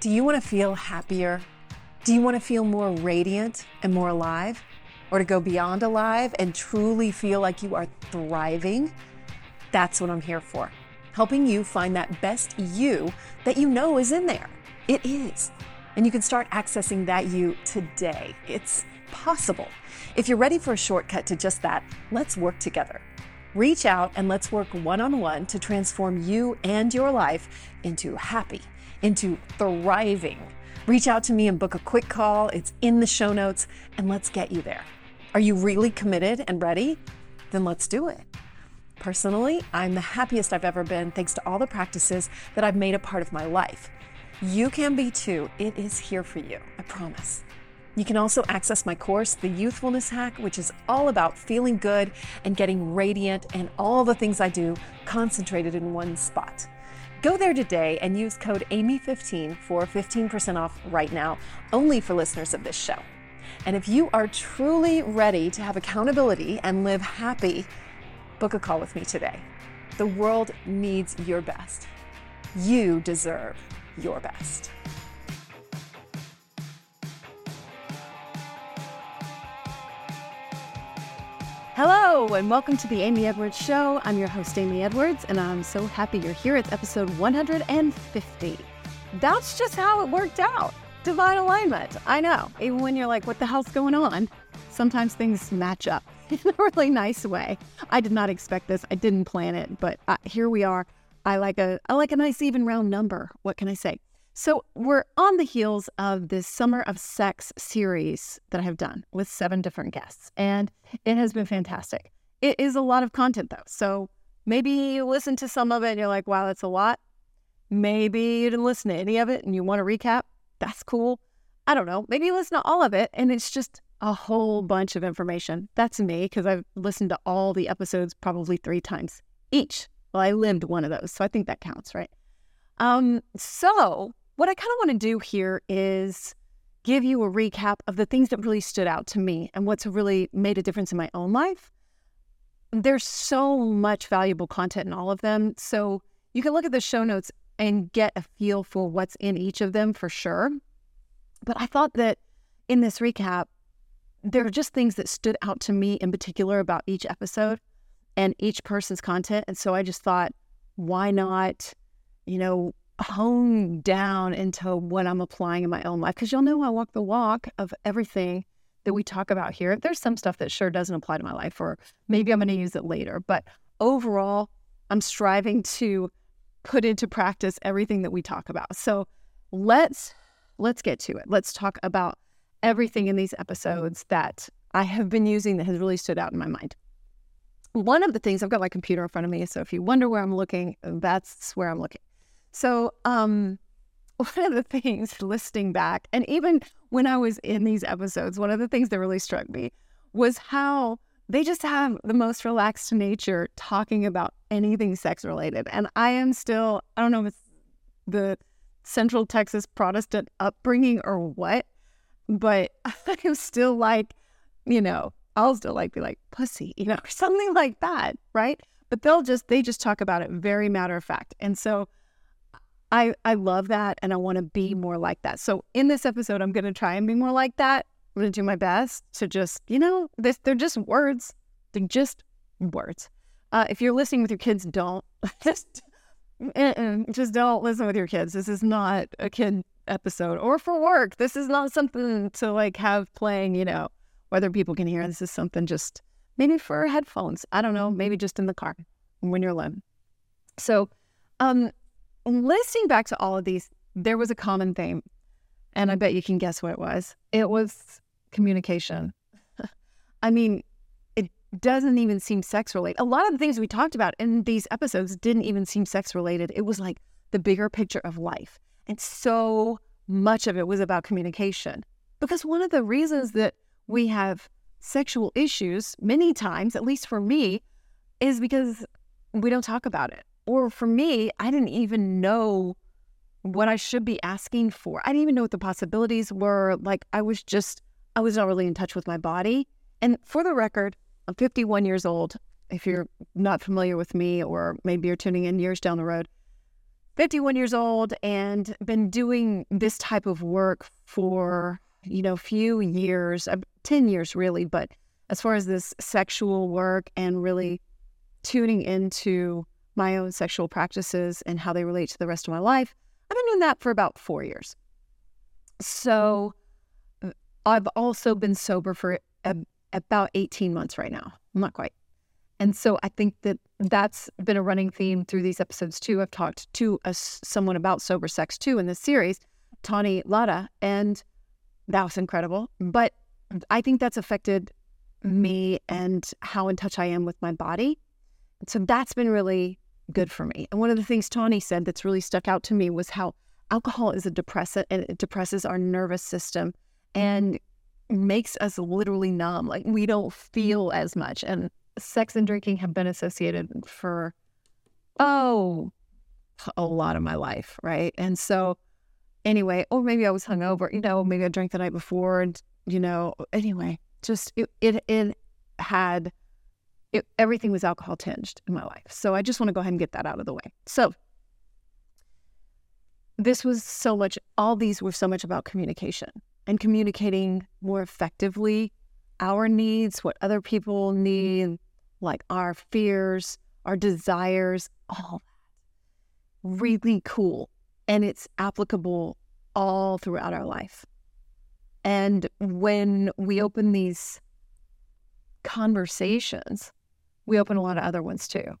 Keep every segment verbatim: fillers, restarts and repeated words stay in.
Do you want to feel happier? Do you want to feel more radiant and more alive? Or to go beyond alive and truly feel like you are thriving? That's what I'm here for. Helping you find that best you that you know is in there. It is. And you can start accessing that you today. It's possible. If you're ready for a shortcut to just that, let's work together. Reach out and let's work one-on-one to transform you and your life into happy, into thriving. Reach out to me and book a quick call. It's in the show notes, and let's get you there. Are you really committed and ready? Then let's do it. Personally, I'm the happiest I've ever been thanks to all the practices that I've made a part of my life. You can be too. It is here for you, I promise. You can also access my course, The Youthfulness Hack, which is all about feeling good and getting radiant and all the things I do concentrated in one spot. Go there today and use code A M Y fifteen for fifteen percent off right now, only for listeners of this show. And if you are truly ready to have accountability and live happy, book a call with me today. The world needs your best. You deserve your best. Hello, and welcome to The Amy Edwards Show. I'm your host, Amy Edwards, and I'm so happy you're here. It's episode one hundred fifty. That's just how it worked out. Divine alignment. I know. Even when you're like, what the hell's going on? Sometimes things match up in a really nice way. I did not expect this. I didn't plan it, but uh, here we are. I like a I like a nice even round number. What can I say? So we're on the heels of this Summer of Sex series that I have done with seven different guests, and it has been fantastic. It is a lot of content, though, so maybe you listen to some of it and you're like, wow, that's a lot. Maybe you didn't listen to any of it and you want to recap. That's cool. I don't know. Maybe you listen to all of it, and it's just a whole bunch of information. That's me, because I've listened to all the episodes probably three times each. Well, I lived one of those, so I think that counts, right? Um, so... What I kind of want to do here is give you a recap of the things that really stood out to me and what's really made a difference in my own life. There's so much valuable content in all of them, so you can look at the show notes and get a feel for what's in each of them for sure. But I thought that in this recap, there are just things that stood out to me in particular about each episode and each person's content. And so I just thought, why not, you know, hone down into what I'm applying in my own life, because you'll know I walk the walk of everything that we talk about here. There's some stuff that sure doesn't apply to my life, or maybe I'm going to use it later. But overall, I'm striving to put into practice everything that we talk about. So let's let's get to it. Let's talk about everything in these episodes that I have been using that has really stood out in my mind. One of the things, I've got my computer in front of me, so if you wonder where I'm looking, that's where I'm looking. So um, one of the things, listening back, and even when I was in these episodes, one of the things that really struck me was how they just have the most relaxed nature talking about anything sex-related. And I am still, I don't know if it's the Central Texas Protestant upbringing or what, but I'm still like, you know, I'll still like be like, pussy, you know, or something like that, right? But they'll just, they just talk about it very matter of fact. And so I, I love that, and I want to be more like that. So in this episode, I'm going to try and be more like that. I'm going to do my best to just, you know, this, they're just words. They're just words. Uh, if you're listening with your kids, don't. just, uh-uh, just don't listen with your kids. This is not a kid episode. Or for work, this is not something to, like, have playing, you know, whether people can hear. This is something just maybe for headphones. I don't know. Maybe just in the car when you're alone. So, um... listening back to all of these, there was a common theme, and I bet you can guess what it was. It was communication. I mean, it doesn't even seem sex-related. A lot of the things we talked about in these episodes didn't even seem sex-related. It was like the bigger picture of life, and so much of it was about communication. Because one of the reasons that we have sexual issues many times, at least for me, is because we don't talk about it. Or for me, I didn't even know what I should be asking for. I didn't even know what the possibilities were. Like, I was just, I was not really in touch with my body. And for the record, I'm fifty-one years old. If you're not familiar with me, or maybe you're tuning in years down the road, fifty-one years old and been doing this type of work for, you know, few years, ten years really, but as far as this sexual work and really tuning into my own sexual practices and how they relate to the rest of my life, I've been doing that for about four years. So I've also been sober for a, about eighteen months right now. I'm not quite. And so I think that that's been a running theme through these episodes too. I've talked to a, someone about sober sex too in this series, Tawny Lara, and that was incredible. But I think that's affected me and how in touch I am with my body. So that's been really good for me. And one of the things Tawny said that's really stuck out to me was how alcohol is a depressant and it depresses our nervous system and makes us literally numb. Like we don't feel as much. And sex and drinking have been associated for, oh, a lot of my life, right? And so anyway, or maybe I was hungover, you know, maybe I drank the night before and, you know, anyway, just it, it, it had... It, everything was alcohol tinged in my life. So I just want to go ahead and get that out of the way. So this was so much, all these were so much about communication and communicating more effectively our needs, what other people need, like our fears, our desires, all that. Really cool. And it's applicable all throughout our life. And when we open these conversations, we open a lot of other ones too.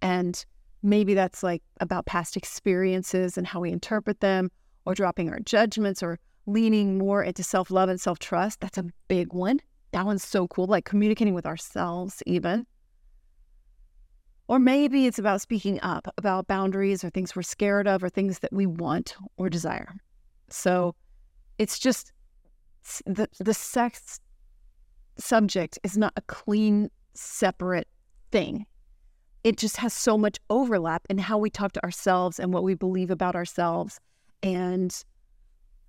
And maybe that's like about past experiences and how we interpret them, or dropping our judgments, or leaning more into self-love and self-trust. That's a big one. That one's so cool, like communicating with ourselves even. Or maybe it's about speaking up about boundaries or things we're scared of or things that we want or desire. So it's just the, the sex subject is not a clean, separate thing. It just has so much overlap in how we talk to ourselves and what we believe about ourselves and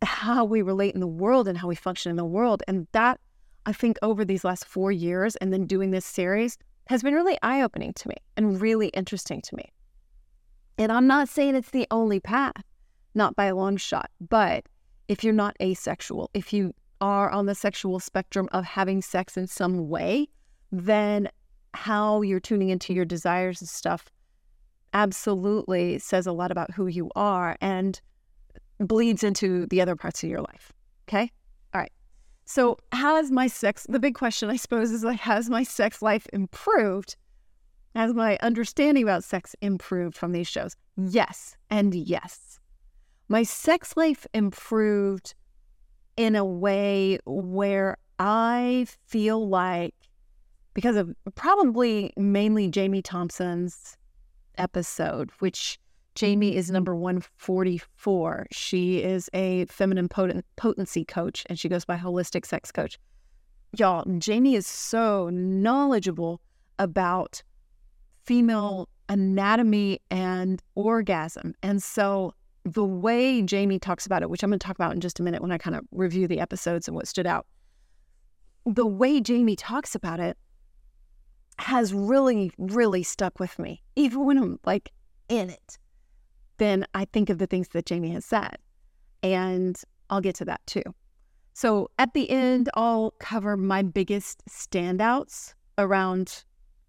how we relate in the world and how we function in the world. And that, I think, over these last four years and then doing this series has been really eye-opening to me and really interesting to me. And I'm not saying it's the only path, not by a long shot, but if you're not asexual, if you are on the sexual spectrum of having sex in some way, then how you're tuning into your desires and stuff absolutely says a lot about who you are and bleeds into the other parts of your life. Okay? All right. So how has my sex, the big question I suppose is like, has my sex life improved? Has my understanding about sex improved from these shows? Yes and yes. My sex life improved in a way where I feel like, because of probably mainly Jamie Thompson's episode, which Jamie is number one forty-four. She is a feminine poten- potency coach, and she goes by Holistic Sex Coach. Y'all, Jamie is so knowledgeable about female anatomy and orgasm. And so the way Jamie talks about it, which I'm going to talk about in just a minute when I kind of review the episodes and what stood out, the way Jamie talks about it has really, really stuck with me. Even when I'm like in it, then I think of the things that Jamie has said. And I'll get to that too. So at the end, I'll cover my biggest standouts around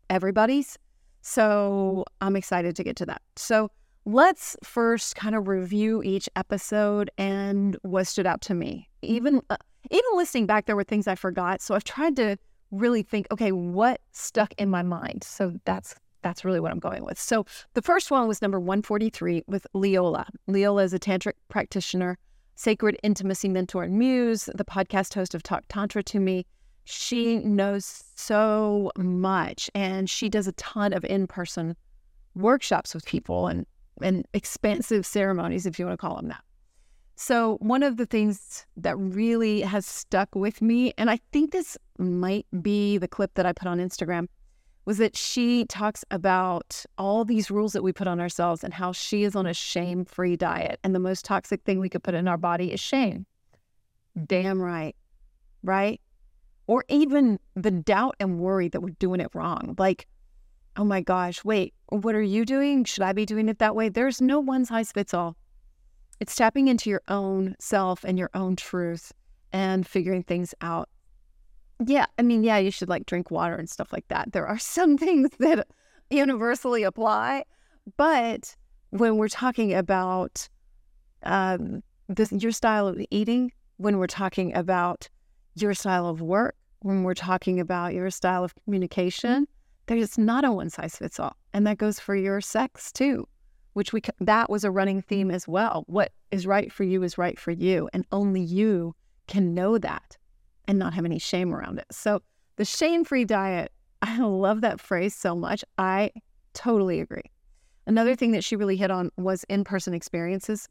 everybody's. So I'm excited to get to that. So let's first kind of review each episode and what stood out to me. Even uh, even listening back, there were things I forgot. So I've tried to really think, okay, what stuck in my mind? So that's that's really what I'm going with. So the first one was number one forty-three with Leola. Leola is a tantric practitioner, sacred intimacy mentor and muse, the podcast host of Talk Tantra to Me. She knows so much, and she does a ton of in-person workshops with people and and expansive ceremonies, if you want to call them that. So one of the things that really has stuck with me, and I think this might be the clip that I put on Instagram, was that she talks about all these rules that we put on ourselves and how she is on a shame-free diet. And the most toxic thing we could put in our body is shame. Damn right, right? Or even the doubt and worry that we're doing it wrong. Like, oh my gosh, wait, What are you doing? Should I be doing it that way? There's no one size fits all. It's tapping into your own self and your own truth and figuring things out. Yeah, I mean, yeah, you should like drink water and stuff like that. There are some things that universally apply, but when we're talking about um, this, your style of eating, when we're talking about your style of work, when we're talking about your style of communication, there's not a one-size-fits-all. And that goes for your sex too, which we that was a running theme as well. What is right for you is right for you, and only you can know that and not have any shame around it. So the shame-free diet, I love that phrase so much. I totally agree. Another thing that she really hit on was in-person experiences.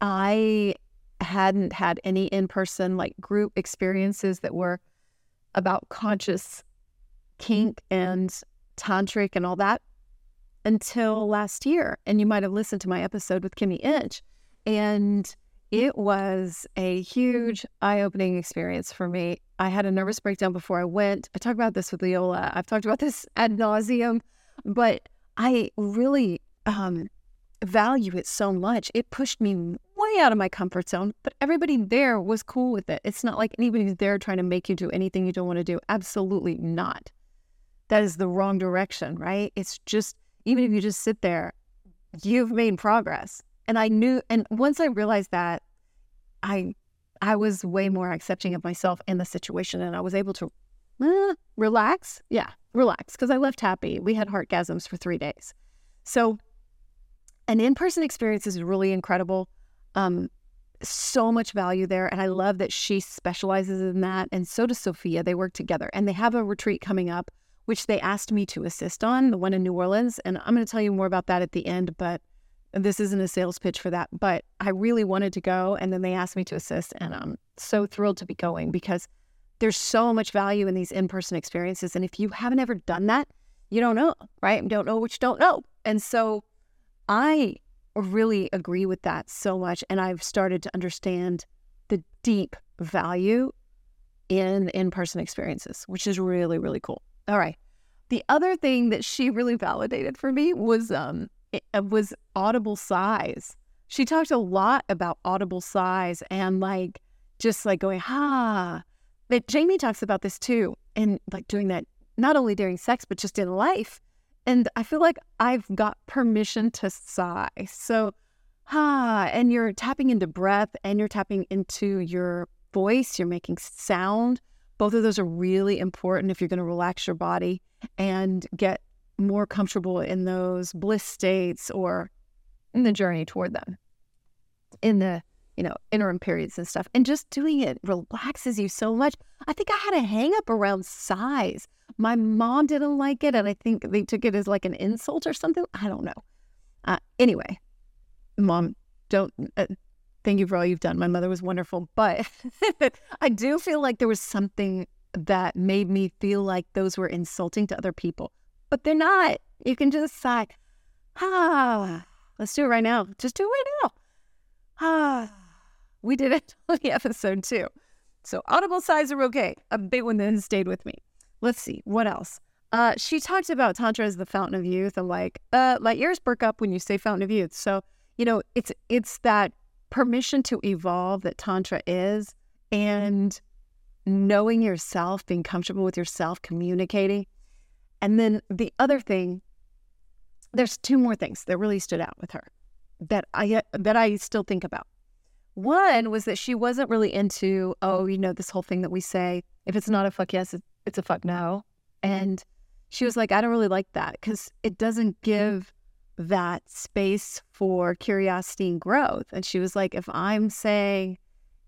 I hadn't had any in-person like group experiences that were about conscious kink and tantric and all that until last year. And you might have listened to my episode with Kimmy Inch, and it was a huge eye-opening experience for me. I had a nervous breakdown before I went. I talked about this with Leola. I've talked about this ad nauseum, but I really um, value it so much. It pushed me way out of my comfort zone, but everybody there was cool with it. It's not like anybody's there trying to make you do anything you don't want to do. Absolutely not. That is the wrong direction, right? It's just, even if you just sit there, you've made progress. And I knew, and once I realized that, I I was way more accepting of myself and the situation, and I was able to eh, relax. Yeah, relax, because I left happy. We had heartgasms for three days. So an in-person experience is really incredible. Um, so much value there, and I love that she specializes in that, and so does Sophia. They work together, and they have a retreat coming up, which they asked me to assist on, the one in New Orleans, and I'm going to tell you more about that at the end, but this isn't a sales pitch for that, but I really wanted to go, and then they asked me to assist, and I'm so thrilled to be going because there's so much value in these in-person experiences, and if you haven't ever done that, you don't know, right? You don't know what you don't know, and so I really agree with that so much, and I've started to understand the deep value in in-person experiences, which is really, really cool. All right. The other thing that she really validated for me was um. It was audible sighs. She talked a lot about audible sighs and like just like going, ha. Ah. But Jamie talks about this too, and like doing that not only during sex, but just in life. And I feel like I've got permission to sigh. So, ha, ah, and you're tapping into breath and you're tapping into your voice. You're making sound. Both of those are really important if you're going to relax your body and get more comfortable in those bliss states or in the journey toward them in the, you know, interim periods and stuff. And just doing it relaxes you so much. I think I had a hang up around sighs. My mom didn't like it, and I think they took it as like an insult or something. I don't know. Uh, anyway, mom, don't uh, thank you for all you've done. My mother was wonderful, but I do feel like there was something that made me feel like those were insulting to other people. But they're not. You can just sigh. Ah, let's do it right now. Just do it right now. Ah, we did it on the episode too. So audible sighs are okay. A big one that has stayed with me. Let's see. What else? Uh, she talked about Tantra as the fountain of youth. I'm like, uh, my ears perk up when you say fountain of youth. So, you know, it's it's that permission to evolve that Tantra is, and knowing yourself, being comfortable with yourself, communicating. And then the other thing, there's two more things that really stood out with her that I that I still think about. One was that she wasn't really into, oh, you know, this whole thing that we say, if it's not a fuck yes, it's a fuck no. And she was like, I don't really like that because it doesn't give that space for curiosity and growth. And she was like, if I'm saying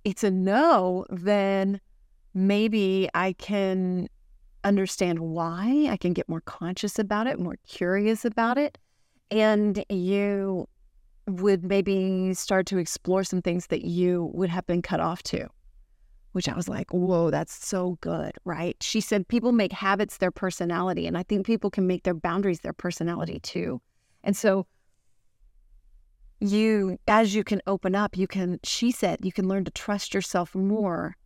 it's a no, then maybe I can understand why, I can get more conscious about it, more curious about it, and you would maybe start to explore some things that you would have been cut off to, which I was like, whoa, that's so good, right? She said people make habits their personality, and I think people can make their boundaries their personality too. And so you, as you can open up, you can, she said, you can learn to trust yourself more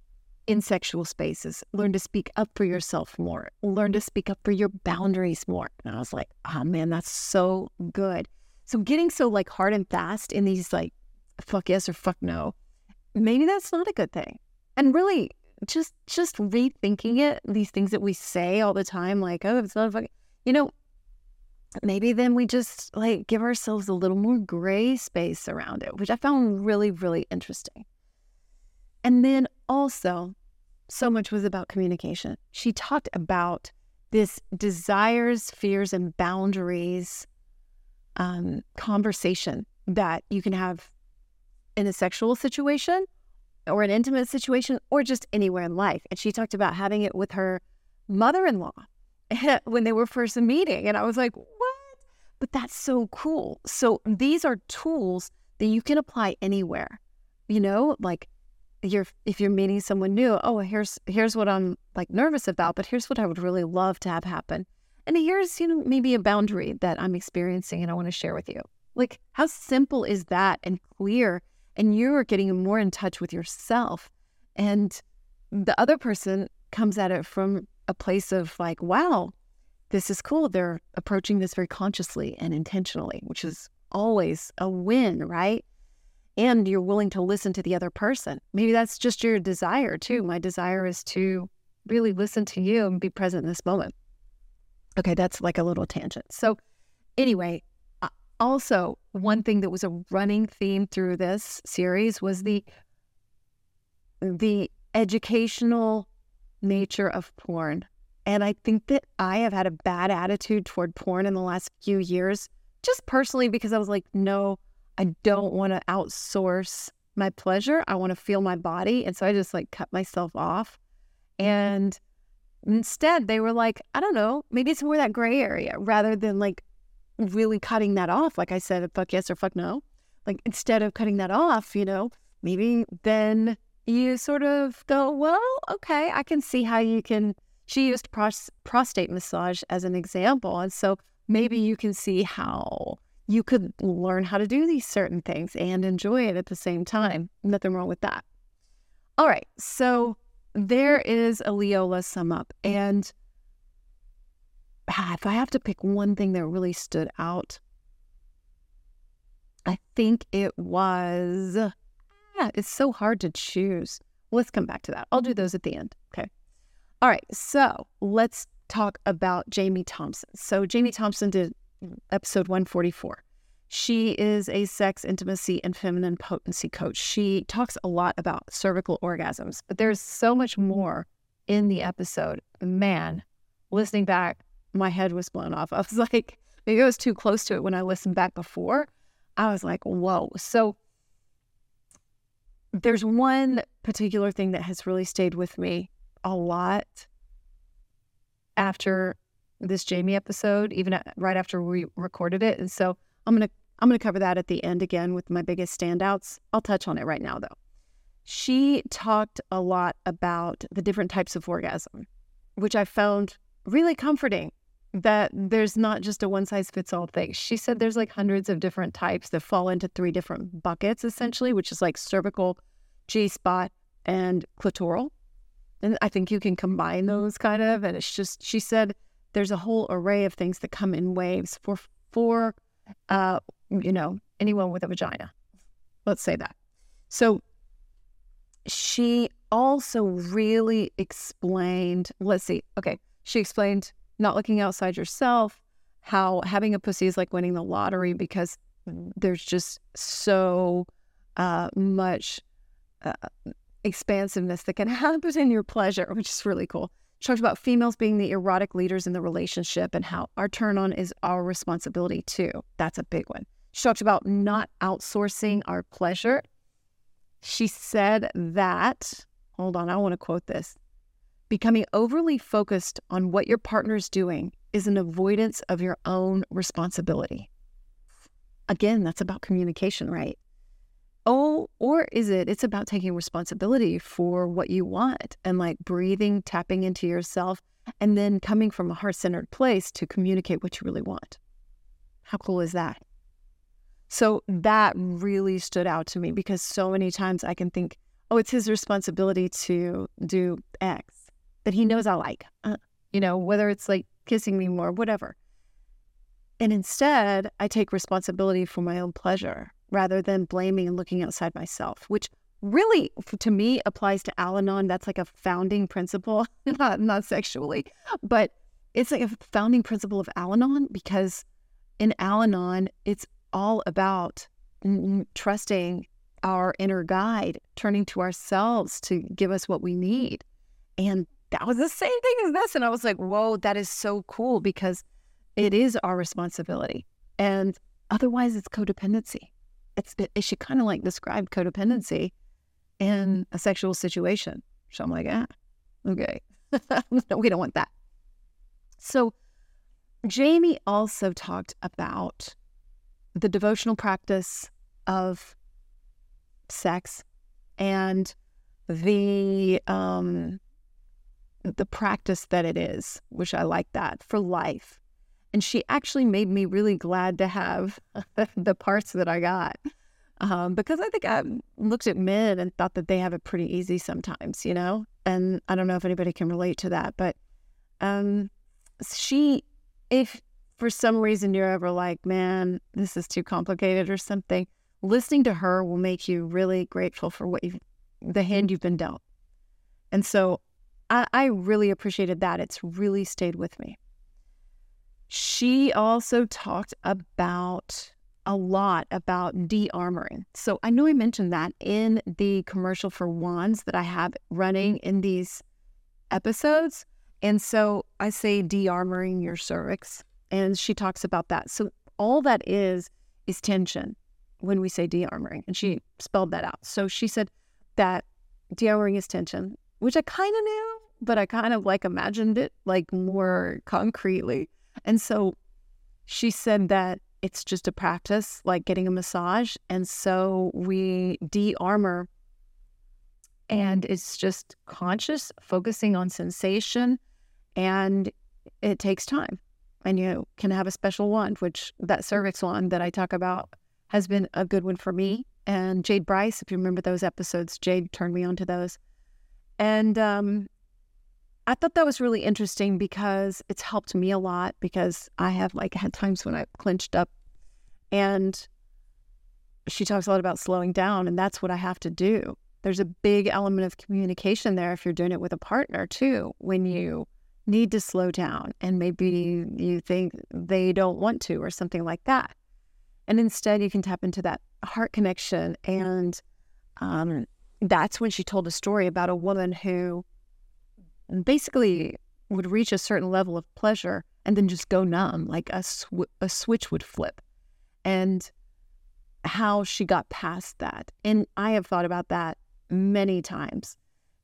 in sexual spaces. Learn to speak up for yourself more. Learn to speak up for your boundaries more. And I was like, oh man, that's so good. So getting so like hard and fast in these like fuck yes or fuck no, maybe that's not a good thing. And really just just rethinking it, these things that we say all the time, like, oh, it's not a fucking, you know, maybe then we just like give ourselves a little more gray space around it, which I found really, really interesting. And then also, so much was about communication. She talked about this desires, fears, and boundaries um, conversation that you can have in a sexual situation or an intimate situation or just anywhere in life. And she talked about having it with her mother-in-law when they were first meeting. And I was like, what? But that's so cool. So these are tools that you can apply anywhere, you know, like you're, if you're meeting someone new, oh, here's, here's what I'm like nervous about, but here's what I would really love to have happen. And here's, you know, maybe a boundary that I'm experiencing and I want to share with you. Like, how simple is that and clear? And you are getting more in touch with yourself. And the other person comes at it from a place of like, wow, this is cool. They're approaching this very consciously and intentionally, which is always a win, right? And you're willing to listen to the other person. Maybe that's just your desire too. My desire is to really listen to you and be present in this moment. Okay, that's like a little tangent. So anyway, also, one thing that was a running theme through this series was the the educational nature of porn. And I think that I have had a bad attitude toward porn in the last few years, just personally, because I was like, no, I don't want to outsource my pleasure. I want to feel my body. And so I just like cut myself off. And instead, they were like, I don't know, maybe it's more that gray area rather than like really cutting that off. Like I said, fuck yes or fuck no. Like instead of cutting that off, you know, maybe then you sort of go, well, okay, I can see how you can, she used pros- prostate massage as an example. And so maybe you can see how you could learn how to do these certain things and enjoy it at the same time. Nothing wrong with that. All right. So there is a Leola sum up, and if I have to pick one thing that really stood out, I think it was, yeah, it's so hard to choose. Let's come back to that. I'll do those at the end. Okay. All right. So let's talk about Jamie Thompson. So Jamie Thompson did episode one forty-four. She is a sex, intimacy, and feminine potency coach. She talks a lot about cervical orgasms, but there's so much more in the episode. Man, listening back, my head was blown off. I was like, maybe I was too close to it when I listened back before. I was like, whoa. So there's one particular thing that has really stayed with me a lot after this Jamie episode, even right after we recorded it. And so I'm going to, I'm going to cover that at the end again with my biggest standouts. I'll touch on it right now though. She talked a lot about the different types of orgasm, which I found really comforting. That there's not just a one-size-fits-all thing. She said there's like hundreds of different types that fall into three different buckets, essentially, which is like cervical, G-spot, and clitoral. And I think you can combine those kind of, and it's just, she said there's a whole array of things that come in waves for, for uh, you know, anyone with a vagina. Let's say that. So she also really explained, let's see, okay, she explained not looking outside yourself, how having a pussy is like winning the lottery because there's just so uh, much uh, expansiveness that can happen in your pleasure, which is really cool. She talked about females being the erotic leaders in the relationship and how our turn on is our responsibility too. That's a big one. She talked about not outsourcing our pleasure. She said that, hold on, I want to quote this. Becoming overly focused on what your partner's doing is an avoidance of your own responsibility. Again, that's about communication, right? Oh, or is it, it's about taking responsibility for what you want and like breathing, tapping into yourself, and then coming from a heart-centered place to communicate what you really want. How cool is that? So that really stood out to me because so many times I can think, oh, it's his responsibility to do X that he knows I like, uh, you know, whether it's like kissing me more, whatever. And instead, I take responsibility for my own pleasure rather than blaming and looking outside myself, which really, to me, applies to Al-Anon. That's like a founding principle, not, not sexually, but it's like a founding principle of Al-Anon, because in Al-Anon, it's all about n- trusting our inner guide, turning to ourselves to give us what we need. And that was the same thing as this. And I was like, whoa, that is so cool, because it is our responsibility. And otherwise, it's codependency. It's, it, it should kind of like describe codependency in a sexual situation. So I'm like, ah, okay. No, we don't want that. So Jamie also talked about the devotional practice of sex and the um, the practice that it is, which I like that, for life. And she actually made me really glad to have the parts that I got, um, because I think I looked at men and thought that they have it pretty easy sometimes, you know? And I don't know if anybody can relate to that, but um, she, if for some reason you're ever like, man, this is too complicated or something, listening to her will make you really grateful for what you've, the hand you've been dealt. And so I, I really appreciated that. It's really stayed with me. She also talked about a lot about de-armoring. So I know I mentioned that in the commercial for Wands that I have running in these episodes. And so I say de-armoring your cervix, and she talks about that. So all that is, is tension when we say de-armoring, and she spelled that out. So she said that de-armoring is tension, which I kind of knew, but I kind of like imagined it like more concretely. And so she said that it's just a practice like getting a massage. And so we de-armor, and it's just conscious, focusing on sensation, and it takes time. And you can have a special wand, which that cervix wand that I talk about has been a good one for me. And Jade Bryce, if you remember those episodes, Jade turned me on to those. And um I thought that was really interesting, because it's helped me a lot, because I have like had times when I've clenched up, and she talks a lot about slowing down, and that's what I have to do. There's a big element of communication there if you're doing it with a partner too, when you need to slow down and maybe you think they don't want to or something like that. And instead you can tap into that heart connection. And um, that's when she told a story about a woman who basically would reach a certain level of pleasure and then just go numb, like a, sw- a switch would flip, and how she got past that. And I have thought about that many times,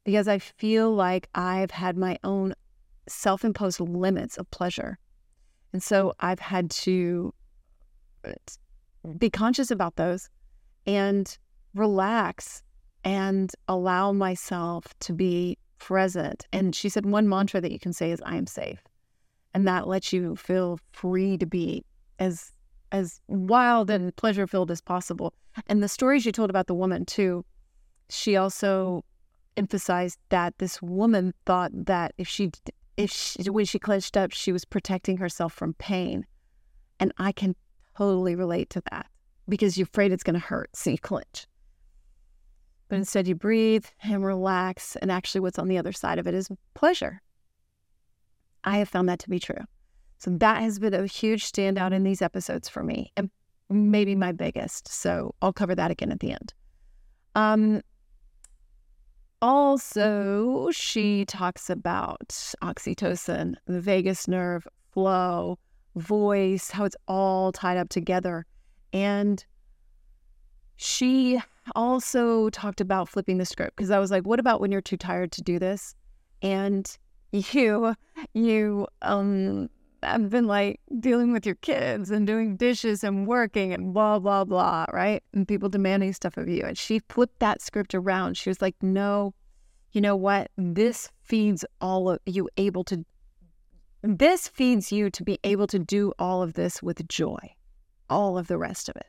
because I feel like I've had my own self-imposed limits of pleasure. And so I've had to be conscious about those and relax and allow myself to be present. And she said one mantra that you can say is, I am safe. And that lets you feel free to be as as wild and pleasure-filled as possible. And the stories you told about the woman too, she also emphasized that this woman thought that if she if she, when she clenched up, she was protecting herself from pain. And I can totally relate to that, because you're afraid it's going to hurt, so you clench. But instead you breathe and relax, and actually what's on the other side of it is pleasure. I have found that to be true. So that has been a huge standout in these episodes for me, and maybe my biggest. So I'll cover that again at the end. Um, also, she talks about oxytocin, the vagus nerve, flow, voice, how it's all tied up together. And she also talked about flipping the script, because I was like, what about when you're too tired to do this? And you, you, um, I've been like dealing with your kids and doing dishes and working and blah, blah, blah, right? And people demanding stuff of you. And she flipped that script around. She was like, no, you know what? This feeds all of you able to, this feeds you to be able to do all of this with joy, all of the rest of it.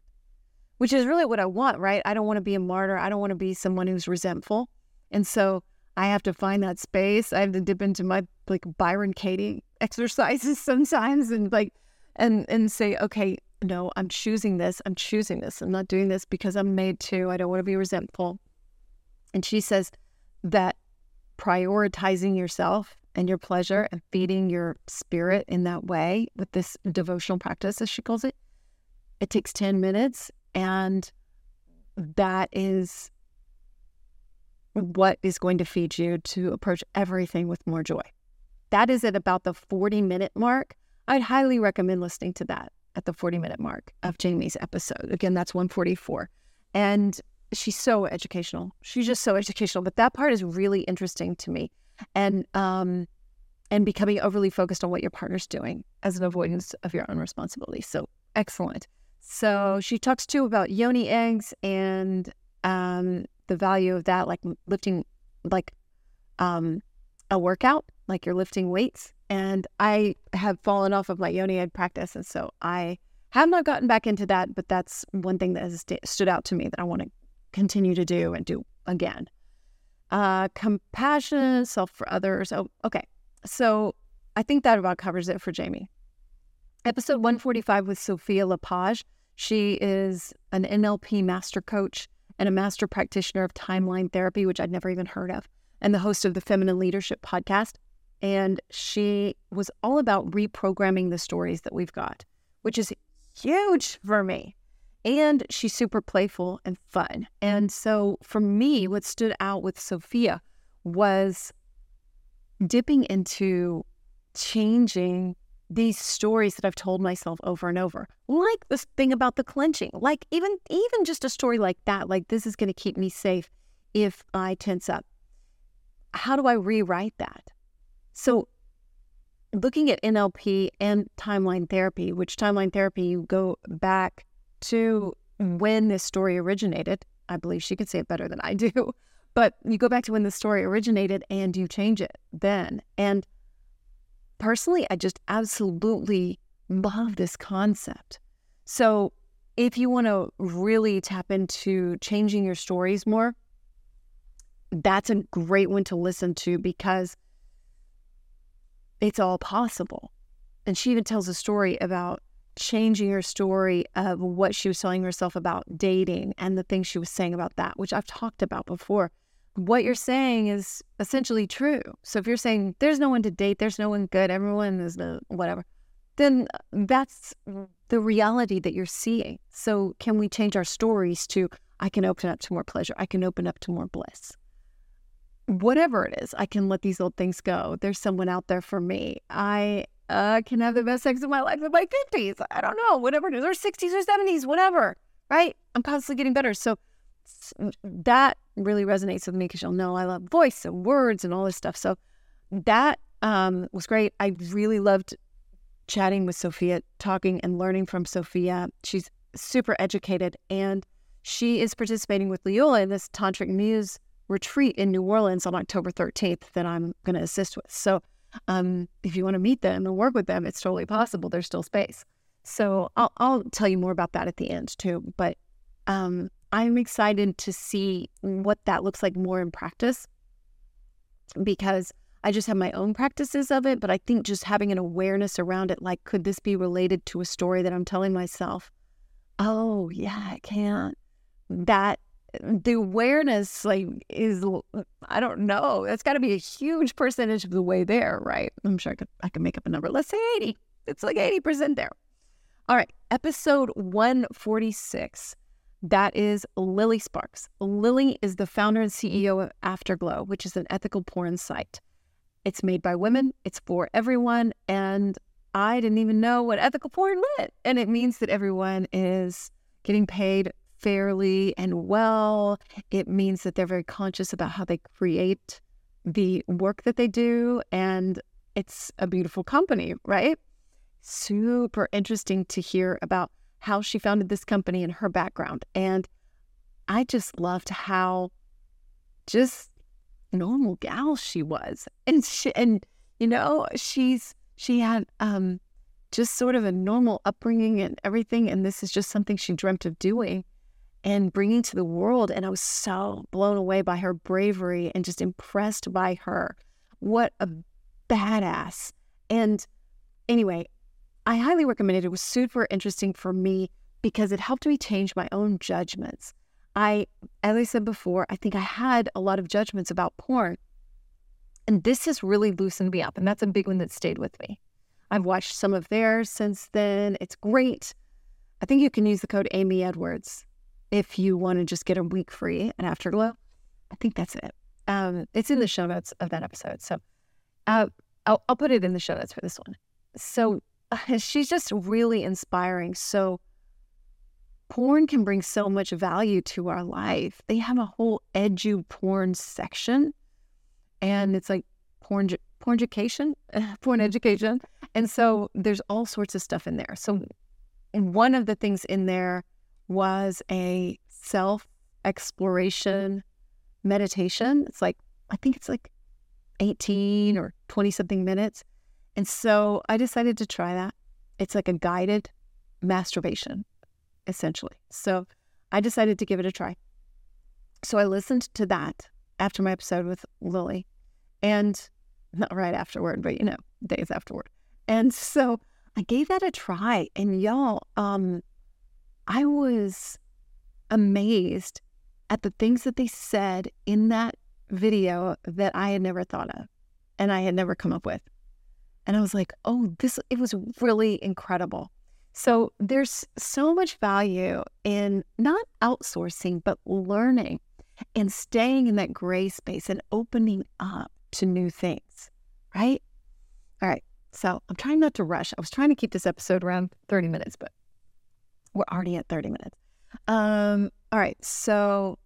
which is really what I want, right? I don't want to be a martyr. I don't want to be someone who's resentful. And so I have to find that space. I have to dip into my like Byron Katie exercises sometimes and like, and, and say, okay, no, I'm choosing this. I'm choosing this. I'm not doing this because I'm made to. I don't want to be resentful. And she says that prioritizing yourself and your pleasure and feeding your spirit in that way with this devotional practice, as she calls it, it takes ten minutes. And that is what is going to feed you to approach everything with more joy. That is at about the forty minute mark. I'd highly recommend listening to that at the forty minute mark of Jamie's episode. Again, that's one forty-four. And she's so educational. She's just so educational. But that part is really interesting to me. And um, and becoming overly focused on what your partner's doing as an avoidance of your own responsibility. So excellent. So she talks too about yoni eggs and um, the value of that, like lifting, like um, a workout, like you're lifting weights. And I have fallen off of my yoni egg practice. And so I have not gotten back into that, but that's one thing that has st- stood out to me that I want to continue to do and do again. Uh, compassion, self for others. Oh, okay. So I think that about covers it for Jamie. Episode one forty-five with Sophia Lapage. She is an N L P master coach and a master practitioner of timeline therapy, which I'd never even heard of, and the host of the Feminine Leadership Podcast. And she was all about reprogramming the stories that we've got, which is huge for me. And she's super playful and fun. And so for me, what stood out with Sophia was dipping into changing these stories that I've told myself over and over. Like this thing about the clenching. Like even, even just a story like that, like this is going to keep me safe if I tense up. How do I rewrite that? So looking at N L P and timeline therapy, which timeline therapy, you go back to when this story originated. I believe she could say it better than I do, but you go back to when the story originated and you change it then. And personally, I just absolutely love this concept. So if you want to really tap into changing your stories more, that's a great one to listen to because it's all possible. And she even tells a story about changing her story of what she was telling herself about dating and the things she was saying about that, which I've talked about before. What you're saying is essentially true. So if you're saying there's no one to date, there's no one good, everyone is the whatever, then that's the reality that you're seeing. So can we change our stories to, I can open up to more pleasure. I can open up to more bliss. Whatever it is, I can let these old things go. There's someone out there for me. I I uh, can have the best sex of my life in my fifties. I don't know, whatever it is, or sixties or seventies, whatever, right? I'm constantly getting better. So that really resonates with me because you'll know I love voice and words and all this stuff. So that um, was great. I really loved chatting with Sophia, talking and learning from Sophia. She's super educated and she is participating with Leola in this Tantric Muse Retreat in New Orleans on October thirteenth that I'm going to assist with. So Um, if you want to meet them and work with them, it's totally possible. There's still space. So I'll, I'll tell you more about that at the end too. But um, I'm excited to see what that looks like more in practice because I just have my own practices of it. But I think just having an awareness around it, like could this be related to a story that I'm telling myself? Oh yeah, I can't. That the awareness, like, is, I don't know, that's got to be a huge percentage of the way there, right? I'm sure I could, I could make up a number. Let's say eighty. It's like eighty percent there. All right. Episode one forty-six. That is Lily Sparks. Lily is the founder and C E O of Afterglow, which is an ethical porn site. It's made by women. It's for everyone. And I didn't even know what ethical porn meant. And it means that everyone is getting paid fairly and well. It means that they're very conscious about how they create the work that they do. And it's a beautiful company, right? Super interesting to hear about how she founded this company and her background. And I just loved how just normal gal she was. And she, and you know, she's, she had, um, just sort of a normal upbringing and everything. And this is just something she dreamt of doing. and bringing to the world. And I was so blown away by her bravery and just impressed by her. What a badass. And anyway, I highly recommend it. It was super interesting for me because it helped me change my own judgments. I, as I said before, I think I had a lot of judgments about porn. And this has really loosened me up. And that's a big one that stayed with me. I've watched some of theirs since then. It's great. I think you can use the code Amy Edwards if you want to just get a week free at Afterglow. I think that's it. Um, it's in the show notes of that episode. So uh, I'll, I'll put it in the show notes for this one. So uh, she's just really inspiring. So porn can bring so much value to our life. They have a whole edu porn section. And it's like porn, porn education, porn education. And so there's all sorts of stuff in there. So one of the things in there was a self-exploration meditation. It's like, I think it's like eighteen or twenty something minutes. And so I decided to try that. It's like a guided masturbation, essentially. So I decided to give it a try. So I listened to that after my episode with Lily. And not right afterward, but you know, days afterward. And so I gave that a try, and y'all, um, I was amazed at the things that they said in that video that I had never thought of and I had never come up with. And I was like, oh, this, it was really incredible. So there's so much value in not outsourcing, but learning and staying in that gray space and opening up to new things, right? All right. So I'm trying not to rush. I was trying to keep this episode around thirty minutes, but we're already at thirty minutes. Um, all right. So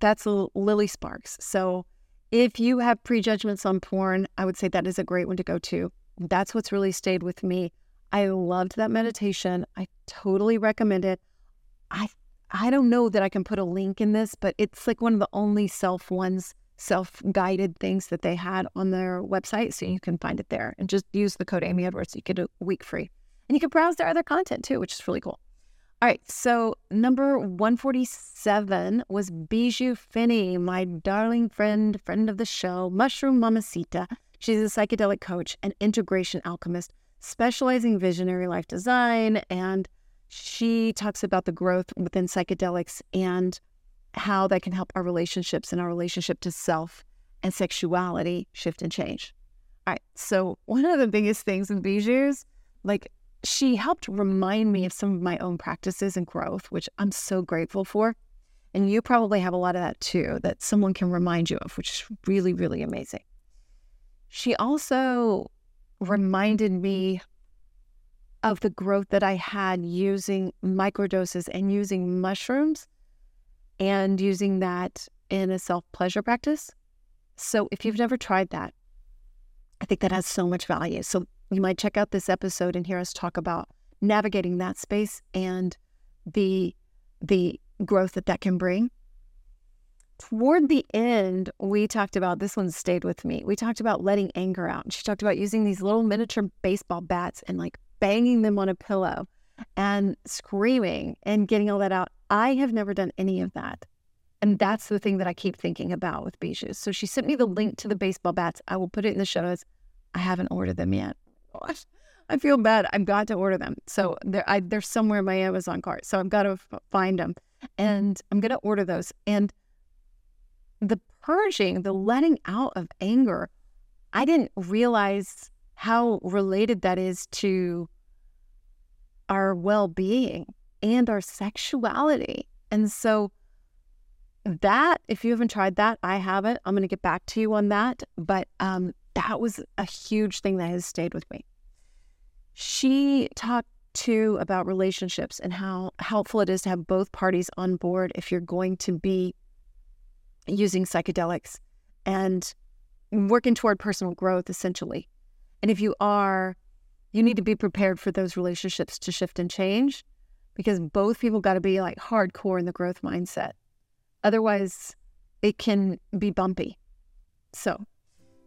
that's Lily Sparks. So if you have prejudgments on porn, I would say that is a great one to go to. That's what's really stayed with me. I loved that meditation. I totally recommend it. I I don't know that I can put a link in this, but it's like one of the only self ones, self-guided things that they had on their website. So you can find it there and just use the code Amy Edwards. You get a week free, and you can browse their other content too, which is really cool. All right. So number one forty-seven was Bijou Finney, my darling friend, friend of the show, Mushroom Mamacita. She's a psychedelic coach and integration alchemist, specializing in visionary life design, and she talks about the growth within psychedelics and how that can help our relationships and our relationship to self and sexuality shift and change. All right. So one of the biggest things in Bijou's, like, she helped remind me of some of my own practices and growth, which I'm so grateful for. And you probably have a lot of that too, that someone can remind you of, which is really, really amazing. She also reminded me of the growth that I had using microdoses and using mushrooms and using that in a self-pleasure practice. So if you've never tried that, I think that has so much value. So you might check out this episode and hear us talk about navigating that space and the, the growth that that can bring. Toward the end, we talked about, this one stayed with me, we talked about letting anger out. And she talked about using these little miniature baseball bats and like banging them on a pillow and screaming and getting all that out. I have never done any of that. And that's the thing that I keep thinking about with Bijou. So she sent me the link to the baseball bats. I will put it in the show notes. I haven't ordered them yet. Gosh, I feel bad. I've got to order them. So they're, I, they're somewhere in my Amazon cart. So I've got to f- find them. And I'm going to order those. And the purging, the letting out of anger, I didn't realize how related that is to our well-being and our sexuality. And so that, if you haven't tried that, I haven't. I'm going to get back to you on that. But um, that was a huge thing that has stayed with me. She talked too about relationships and how helpful it is to have both parties on board if you're going to be using psychedelics and working toward personal growth, essentially. And if you are, you need to be prepared for those relationships to shift and change, because both people got to be like hardcore in the growth mindset. Otherwise, it can be bumpy. So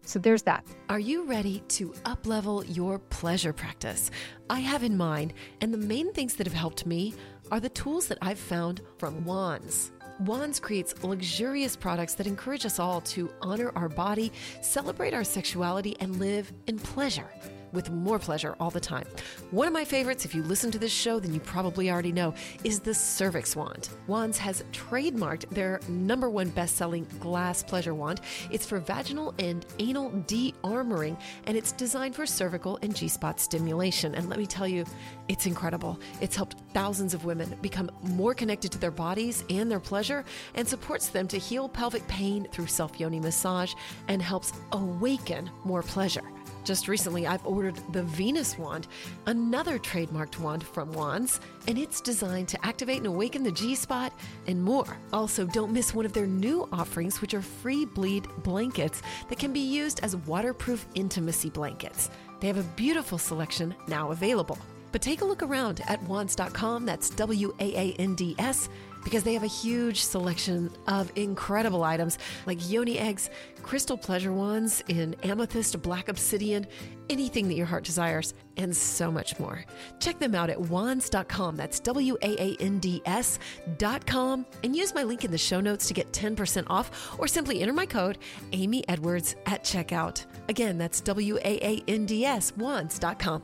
So there's that. Are you ready to up-level your pleasure practice? I have in mind, and the main things that have helped me are the tools that I've found from Wands. Wands creates luxurious products that encourage us all to honor our body, celebrate our sexuality, and live in pleasure, with more pleasure all the time. One of my favorites, if you listen to this show, then you probably already know, is the cervix wand. Wands has trademarked their number one best-selling glass pleasure wand. It's for vaginal and anal de-armoring, and it's designed for cervical and G-spot stimulation. And let me tell you, it's incredible. It's helped thousands of women become more connected to their bodies and their pleasure, and supports them to heal pelvic pain through self-yoni massage, and helps awaken more pleasure. Just recently, I've ordered the Venus wand, another trademarked wand from Wands, and it's designed to activate and awaken the G-spot and more. Also, don't miss one of their new offerings, which are free bleed blankets that can be used as waterproof intimacy blankets. They have a beautiful selection now available. But take a look around at wands dot com, that's W A A N D S, because they have a huge selection of incredible items like yoni eggs, crystal pleasure wands in amethyst, black obsidian, anything that your heart desires, and so much more. Check them out at wands dot com, that's W A A N D S dot com, and use my link in the show notes to get ten percent off, or simply enter my code, Amy Edwards, at checkout. Again, that's W A A N D S, wands dot com.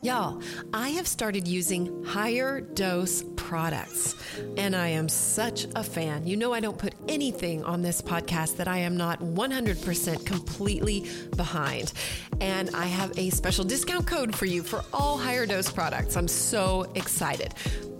Y'all, I have started using Higher Dose products, and I am such a fan. You know I don't put anything on this podcast that I am not one hundred percent completely behind, and I have a special discount code for you for all Higher Dose products. I'm so excited.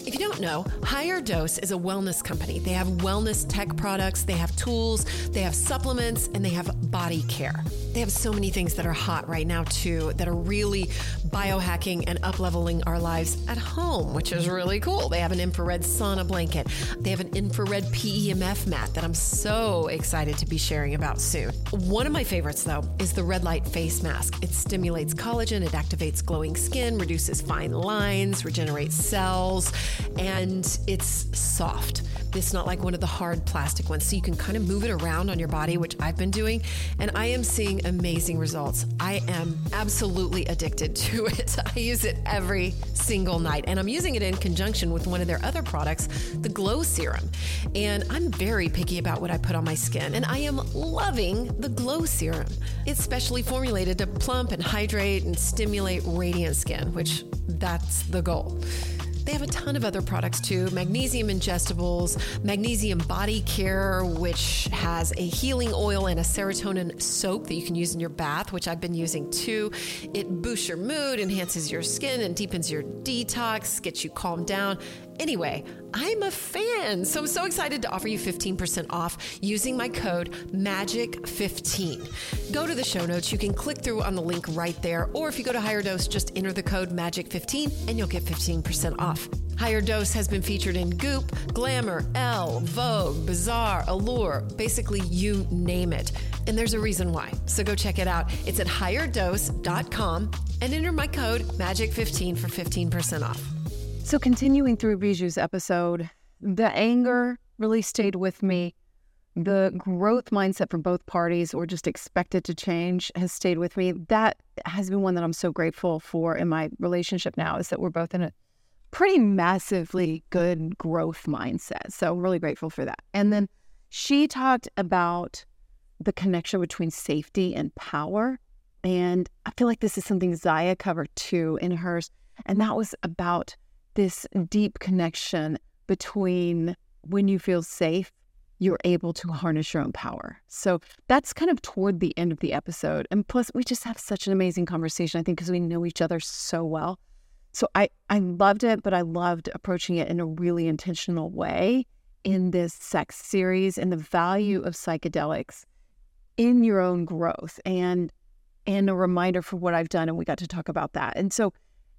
If you don't know, Higher Dose is a wellness company. They have wellness tech products, they have tools, they have supplements, and they have body care. They have so many things that are hot right now too, that are really biohacking and up-leveling our lives at home, which is really cool. They have an infrared sauna blanket. They have an infrared P E M F mat that I'm so excited to be sharing about soon. One of my favorites though is the red light face mask. It stimulates collagen, it activates glowing skin, reduces fine lines, regenerates cells, and it's soft. It's not like one of the hard plastic ones, so you can kind of move it around on your body, which I've been doing, and I am seeing amazing results. I am absolutely addicted to it. I use it every single night, and I'm using it in conjunction with one of their other products, the Glow Serum, and I'm very picky about what I put on my skin, and I am loving the Glow Serum. It's specially formulated to plump and hydrate and stimulate radiant skin, which that's the goal. They have a ton of other products too, magnesium ingestibles, magnesium body care, which has a healing oil and a serotonin soap that you can use in your bath, which I've been using too. It boosts your mood, enhances your skin, and deepens your detox, gets you calmed down. Anyway, I'm a fan, so I'm so excited to offer you fifteen percent off using my code magic fifteen. Go to the show notes. You can click through on the link right there, or if you go to Higher Dose, just enter the code magic fifteen and you'll get fifteen percent off. Higher Dose has been featured in Goop, Glamour, Elle, Vogue, Bazaar, Allure, basically you name it. And there's a reason why, so go check it out. It's at higher dose dot com and enter my code magic fifteen for fifteen percent off. So continuing through Bijou's episode, the anger really stayed with me. The growth mindset from both parties, or just expected to change, has stayed with me. That has been one that I'm so grateful for in my relationship now, is that we're both in a pretty massively good growth mindset. So I'm really grateful for that. And then she talked about the connection between safety and power. And I feel like this is something Zaya covered too in hers. And that was about this deep connection between when you feel safe, you're able to harness your own power. So that's kind of toward the end of the episode. And plus, we just have such an amazing conversation, I think, because we know each other so well. So I, I loved it, but I loved approaching it in a really intentional way in this sex series, and the value of psychedelics in your own growth, and, and a reminder for what I've done. And we got to talk about that. And so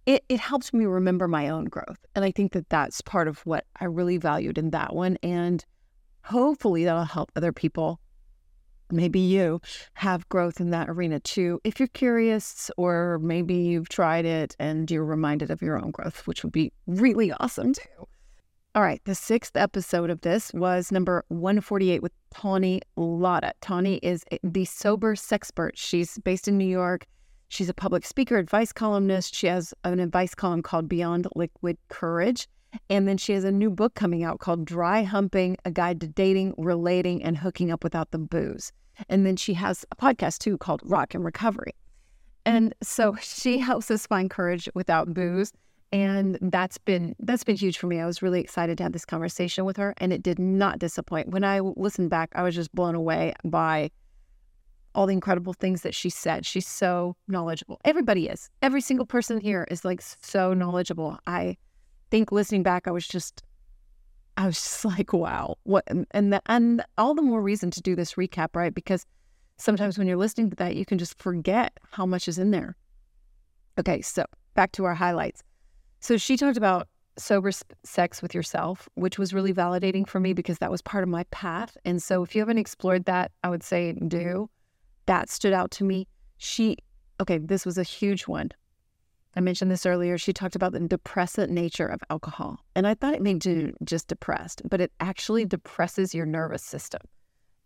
It, it helps me remember my own growth. And I think that that's part of what I really valued in that one. And hopefully that'll help other people, maybe you, have growth in that arena too. If you're curious, or maybe you've tried it and you're reminded of your own growth, which would be really awesome too. All right, the sixth episode of this was number one forty-eight with Tawny Lara. Tawny is the sober sexpert. She's based in New York. She's a public speaker, advice columnist. She has an advice column called Beyond Liquid Courage. And then she has a new book coming out called Dry Humping: A Guide to Dating, Relating, and Hooking Up Without the Booze. And then she has a podcast too called Rock and Recovery. And so she helps us find courage without booze. And that's been that's been huge for me. I was really excited to have this conversation with her, and it did not disappoint. When I listened back, I was just blown away by all the incredible things that she said. She's so knowledgeable. Everybody is. Every single person here is like so knowledgeable. I think listening back, I was just, I was just like, wow. What? And the, and all the more reason to do this recap, right? Because sometimes when you're listening to that, you can just forget how much is in there. Okay, so back to our highlights. So she talked about sober sex with yourself, which was really validating for me because that was part of my path. And so if you haven't explored that, I would say do. That stood out to me. She, okay, this was a huge one. I mentioned this earlier. She talked about the depressant nature of alcohol. And I thought it made you just depressed, but it actually depresses your nervous system.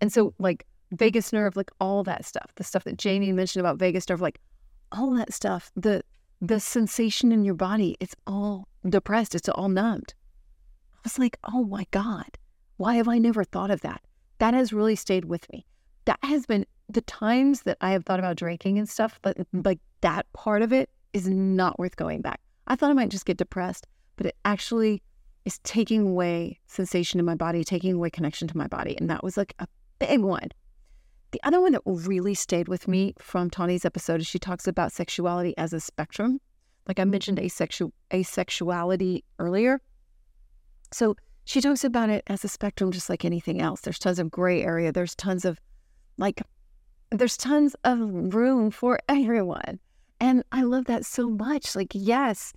And so like vagus nerve, like all that stuff, the stuff that Jamie mentioned about vagus nerve, like all that stuff, the The sensation in your body, it's all depressed. It's all numbed. I was like, oh my God, why have I never thought of that? That has really stayed with me. That has been the times that I have thought about drinking and stuff, but like that part of it is not worth going back. I thought I might just get depressed, but it actually is taking away sensation in my body, taking away connection to my body. And that was like a big one. The other one that really stayed with me from Tawny's episode is she talks about sexuality as a spectrum. Like I mentioned asexu- asexuality earlier. So she talks about it as a spectrum just like anything else. There's tons of gray area. There's tons of like, there's tons of room for everyone. And I love that so much. Like, yes,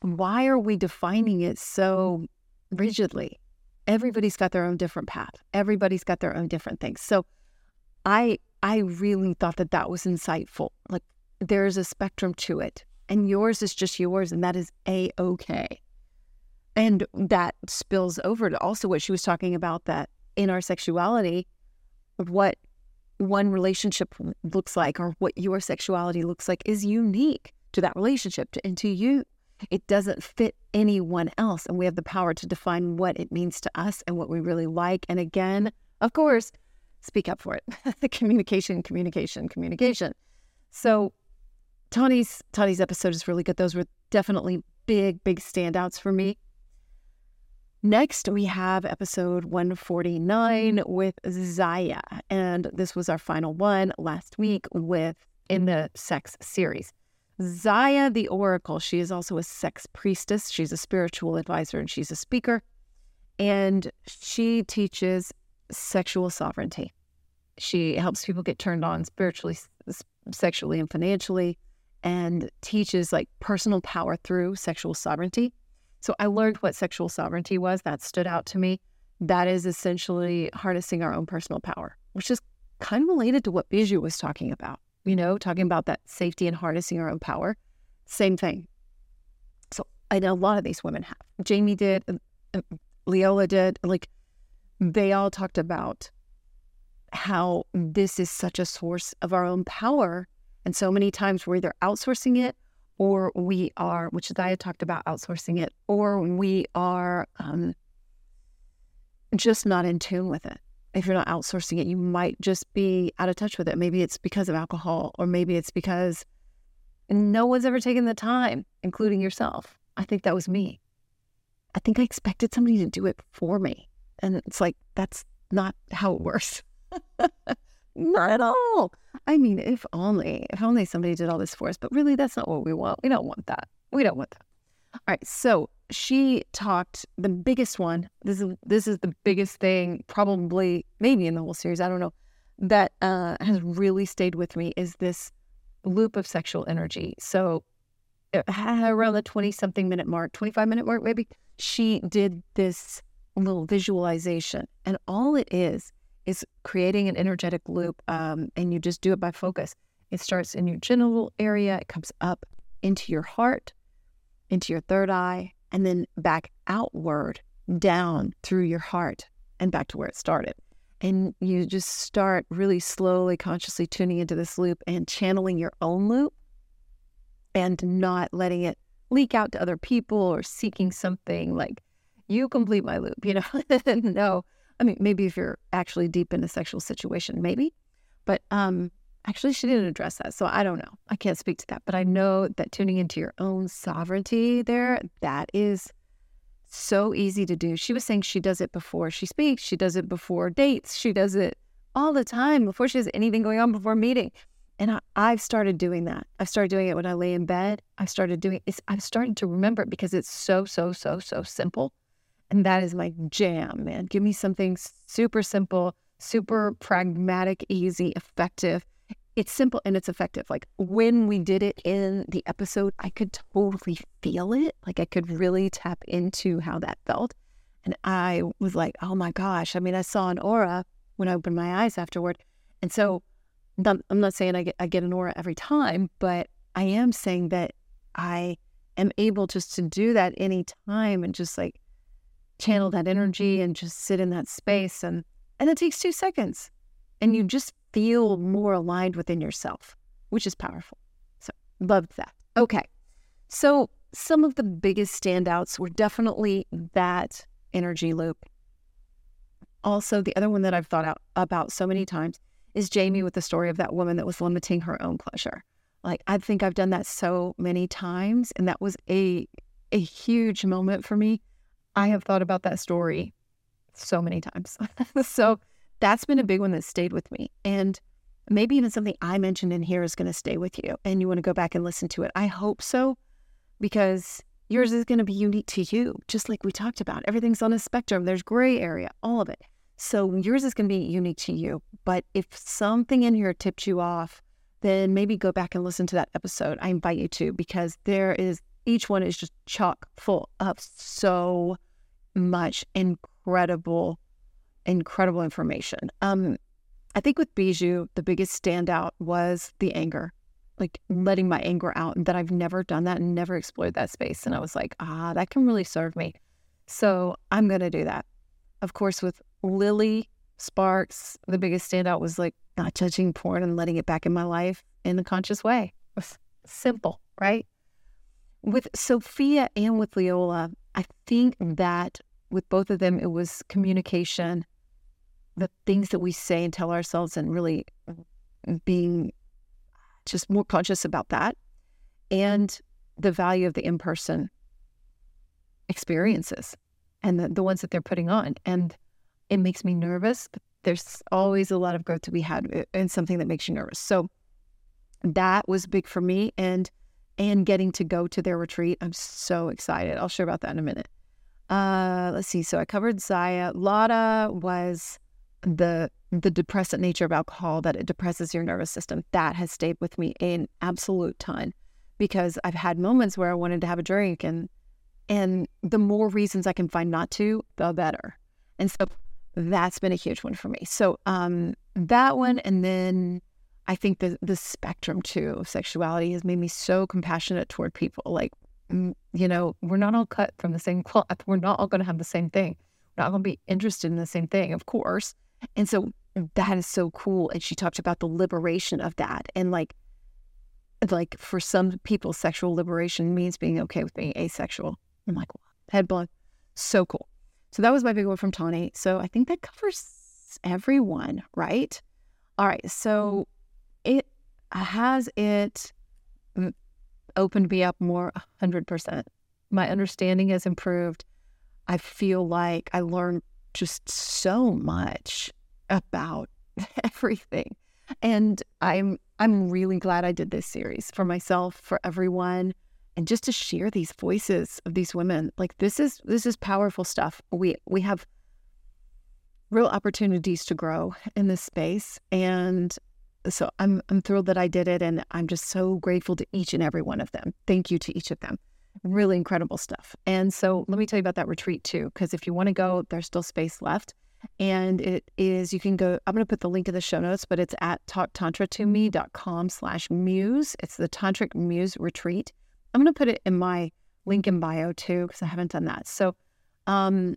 why are we defining it so rigidly? Everybody's got their own different path. Everybody's got their own different things. So I I really thought that that was insightful. Like there's a spectrum to it and yours is just yours, and that is a-okay. And that spills over to also what she was talking about, that in our sexuality, what one relationship looks like or what your sexuality looks like is unique to that relationship and to you. It doesn't fit anyone else, and we have the power to define what it means to us and what we really like. And again, of course, speak up for it. communication, communication, communication. So Tawny's, Tawny's episode is really good. Those were definitely big, big standouts for me. Next, we have episode one forty-nine with Zaya. And this was our final one last week with in the sex series. Zaya the Oracle. She is also a sex priestess. She's a spiritual advisor and she's a speaker. And she teaches sexual sovereignty. She helps people get turned on spiritually, sexually, and financially, and teaches like personal power through sexual sovereignty. So I learned what sexual sovereignty was. That stood out to me. That is essentially harnessing our own personal power, which is kind of related to what Bijou was talking about, you know, talking about that safety and harnessing our own power. Same thing. So I know a lot of these women have. Jamie did, uh, Leola did, like they all talked about how this is such a source of our own power. And so many times we're either outsourcing it or we are, which Zaya talked about outsourcing it, or we are um, just not in tune with it. If you're not outsourcing it, you might just be out of touch with it. Maybe it's because of alcohol, or maybe it's because no one's ever taken the time, including yourself. I think that was me. I think I expected somebody to do it for me. And it's like, that's not how it works. Not at all. I mean, if only, if only somebody did all this for us, but really that's not what we want. We don't want that. We don't want that. All right. So she talked the biggest one. This is, this is the biggest thing probably maybe in the whole series. I don't know, that uh, has really stayed with me is this loop of sexual energy. So around the twenty something minute mark, twenty-five minute mark, maybe she did this little visualization, and all it is is creating an energetic loop, um, and you just do it by focus. It starts in your genital area, it comes up into your heart, into your third eye, and then back outward down through your heart and back to where it started. And you just start really slowly, consciously tuning into this loop and channeling your own loop and not letting it leak out to other people or seeking something like, you complete my loop, you know? No. I mean, maybe if you're actually deep in a sexual situation, maybe. But um, actually, she didn't address that. So I don't know. I can't speak to that. But I know that tuning into your own sovereignty there, that is so easy to do. She was saying she does it before she speaks. She does it before dates. She does it all the time before she has anything going on, before a meeting. And I, I've started doing that. I've started doing it when I lay in bed. I've started doing it. I've started to remember it because it's so, so, so, so simple. And that is my jam, man. Give me something super simple, super pragmatic, easy, effective. It's simple and it's effective. Like when we did it in the episode, I could totally feel it. Like I could really tap into how that felt. And I was like, oh my gosh. I mean, I saw an aura when I opened my eyes afterward. And so I'm not saying I get, I get an aura every time, but I am saying that I am able just to do that any time and just like channel that energy and just sit in that space. And, and it takes two seconds. And you just feel more aligned within yourself, which is powerful. So loved that. Okay. So some of the biggest standouts were definitely that energy loop. Also, the other one that I've thought out about so many times is Jamie with the story of that woman that was limiting her own pleasure. Like, I think I've done that so many times. And that was a, a huge moment for me. I have thought about that story so many times. So that's been a big one that stayed with me. And maybe even something I mentioned in here is going to stay with you and you want to go back and listen to it. I hope so, because yours is going to be unique to you, just like we talked about. Everything's on a spectrum. There's gray area, all of it. So yours is going to be unique to you. But if something in here tipped you off, then maybe go back and listen to that episode. I invite you to, because there is, each one is just chock full of so much incredible incredible information. Um, I think with Bijou, the biggest standout was the anger, like letting my anger out, and that I've never done that and never explored that space. And I was like, ah, that can really serve me. So I'm going to do that. Of course, with Lily Sparks, the biggest standout was like not judging porn and letting it back in my life in a conscious way. Simple, right? With Sophia and with Leola, I think that with both of them, it was communication, the things that we say and tell ourselves, and really being just more conscious about that, and the value of the in-person experiences and the, the ones that they're putting on. And it makes me nervous, but there's always a lot of growth to be had in something that makes you nervous. So that was big for me, and and getting to go to their retreat. I'm so excited. I'll share about that in a minute. Uh, let's see. So I covered Zaya. Lara was the the depressant nature of alcohol, that it depresses your nervous system. That has stayed with me an absolute ton, because I've had moments where I wanted to have a drink, and and the more reasons I can find not to, the better. And so that's been a huge one for me. So um, that one, and then I think the the spectrum too of sexuality has made me so compassionate toward people. Like, you know, we're not all cut from the same cloth. We're not all going to have the same thing. We're not going to be interested in the same thing, of course. And so that is so cool. And she talked about the liberation of that. And like, like for some people, sexual liberation means being okay with being asexual. I'm like, wow, head blown. So cool. So that was my big one from Tawny. So I think that covers everyone, right? All right. So it has it... opened me up more one hundred percent. My understanding has improved. I feel like I learned just so much about everything. And I'm I'm really glad I did this series for myself, for everyone, and just to share these voices of these women. Like this is this is powerful stuff. We we have real opportunities to grow in this space, and So I'm I'm thrilled that I did it, and I'm just so grateful to each and every one of them. Thank you to each of them. Really incredible stuff. And so let me tell you about that retreat too, because if you want to go, there's still space left. And it is, you can go, I'm going to put the link in the show notes, but it's at talk tantra to me dot com slash muse. It's the Tantric Muse Retreat. I'm going to put it in my link in bio too, because I haven't done that. So um,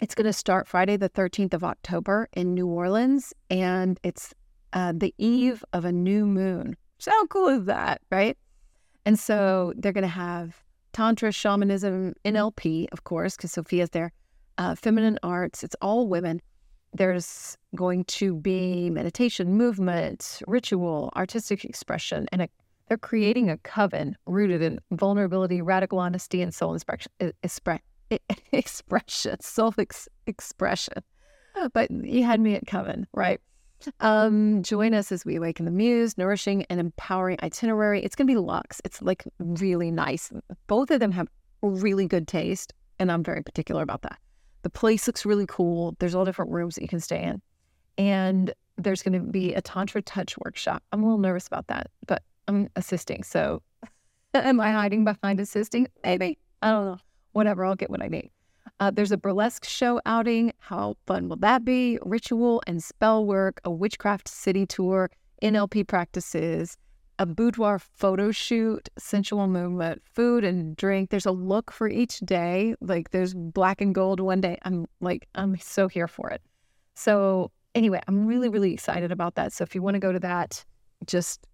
It's going to start Friday, the thirteenth of October in New Orleans, and it's uh, the eve of a new moon. So how cool is that, right? And so they're going to have Tantra, Shamanism, N L P, of course, because Sophia's there, uh, feminine arts. It's all women. There's going to be meditation, movement, ritual, artistic expression, and a, they're creating a coven rooted in vulnerability, radical honesty, and soul expression. Expre- expression, soul ex- expression. But you had me at coven, right? Um, join us as we awaken the muse, nourishing and empowering itinerary. It's going to be luxe. It's like really nice. Both of them have really good taste, and I'm very particular about that. The place looks really cool. There's all different rooms that you can stay in. And there's going to be a Tantra Touch workshop. I'm a little nervous about that, but I'm assisting. So am I hiding behind assisting? Maybe. I don't know. Whatever. I'll get what I need. Uh, there's a burlesque show outing. How fun will that be? Ritual and spell work, a witchcraft city tour, N L P practices, a boudoir photo shoot, sensual movement, food and drink. There's a look for each day. Like there's black and gold one day. I'm like, I'm so here for it. So anyway, I'm really, really excited about that. So if you want to go to that, just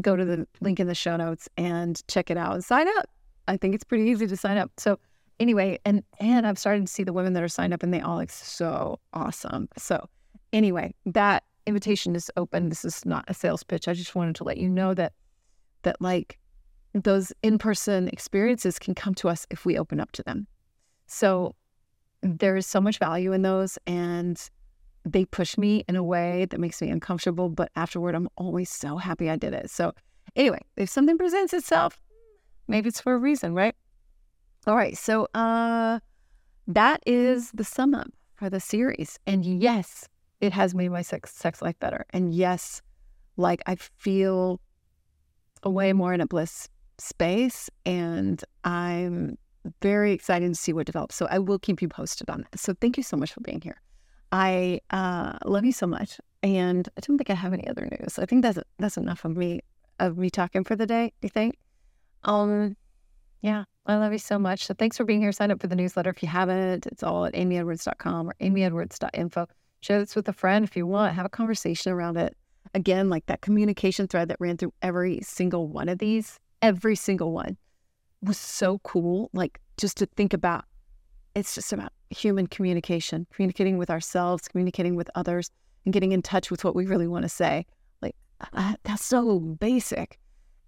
go to the link in the show notes and check it out and sign up. I think it's pretty easy to sign up. So anyway, and, and I've started to see the women that are signed up and they all look so awesome. So anyway, that invitation is open. This is not a sales pitch. I just wanted to let you know that, that like those in-person experiences can come to us if we open up to them. So there is so much value in those, and they push me in a way that makes me uncomfortable, but afterward, I'm always so happy I did it. So anyway, if something presents itself, maybe it's for a reason, right? All right. So uh, that is the sum up for the series. And yes, it has made my sex sex life better. And yes, like I feel a way more in a bliss space, and I'm very excited to see what develops. So I will keep you posted on that. So thank you so much for being here. I uh, love you so much. And I don't think I have any other news. I think that's that's enough of me of me talking for the day, you think? Um, yeah, I love you so much. So thanks for being here. Sign up for the newsletter if you haven't. It's all at amy edwards dot com or amy edwards dot info. Share this with a friend if you want. Have a conversation around it. Again, like that communication thread that ran through every single one of these, every single one was so cool. Like just to think about, it's just about human communication, communicating with ourselves, communicating with others, and getting in touch with what we really want to say. Like uh, that's so basic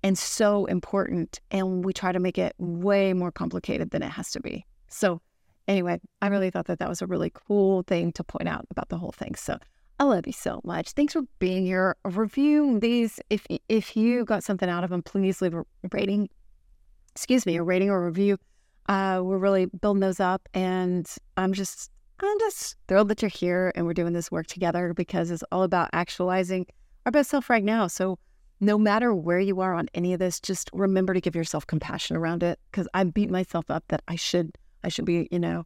and so important. And we try to make it way more complicated than it has to be. So anyway, I really thought that that was a really cool thing to point out about the whole thing. So I love you so much. Thanks for being here. Review these. If if you got something out of them, please leave a rating, excuse me, a rating or a review. Uh, we're really building those up. And I'm just, I'm just thrilled that you're here and we're doing this work together, because it's all about actualizing our best self right now. So no matter where you are on any of this, just remember to give yourself compassion around it, because I beat myself up that I should I should be, you know,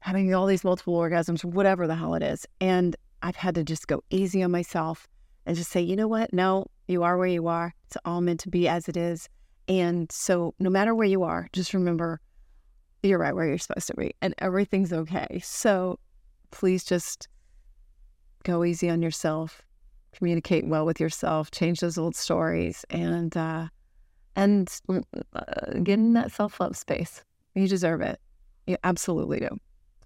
having all these multiple orgasms, whatever the hell it is. And I've had to just go easy on myself and just say, you know what? No, you are where you are. It's all meant to be as it is. And so no matter where you are, just remember you're right where you're supposed to be and everything's okay. So please just go easy on yourself, communicate well with yourself, change those old stories, and, uh, and uh, get in that self-love space. You deserve it. You absolutely do.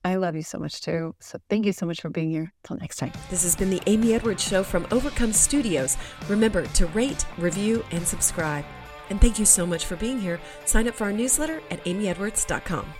I love you so much too. So thank you so much for being here. Till next time. This has been the Amy Edwards Show from Overcome Studios. Remember to rate, review, and subscribe. And thank you so much for being here. Sign up for our newsletter at amy edwards dot com.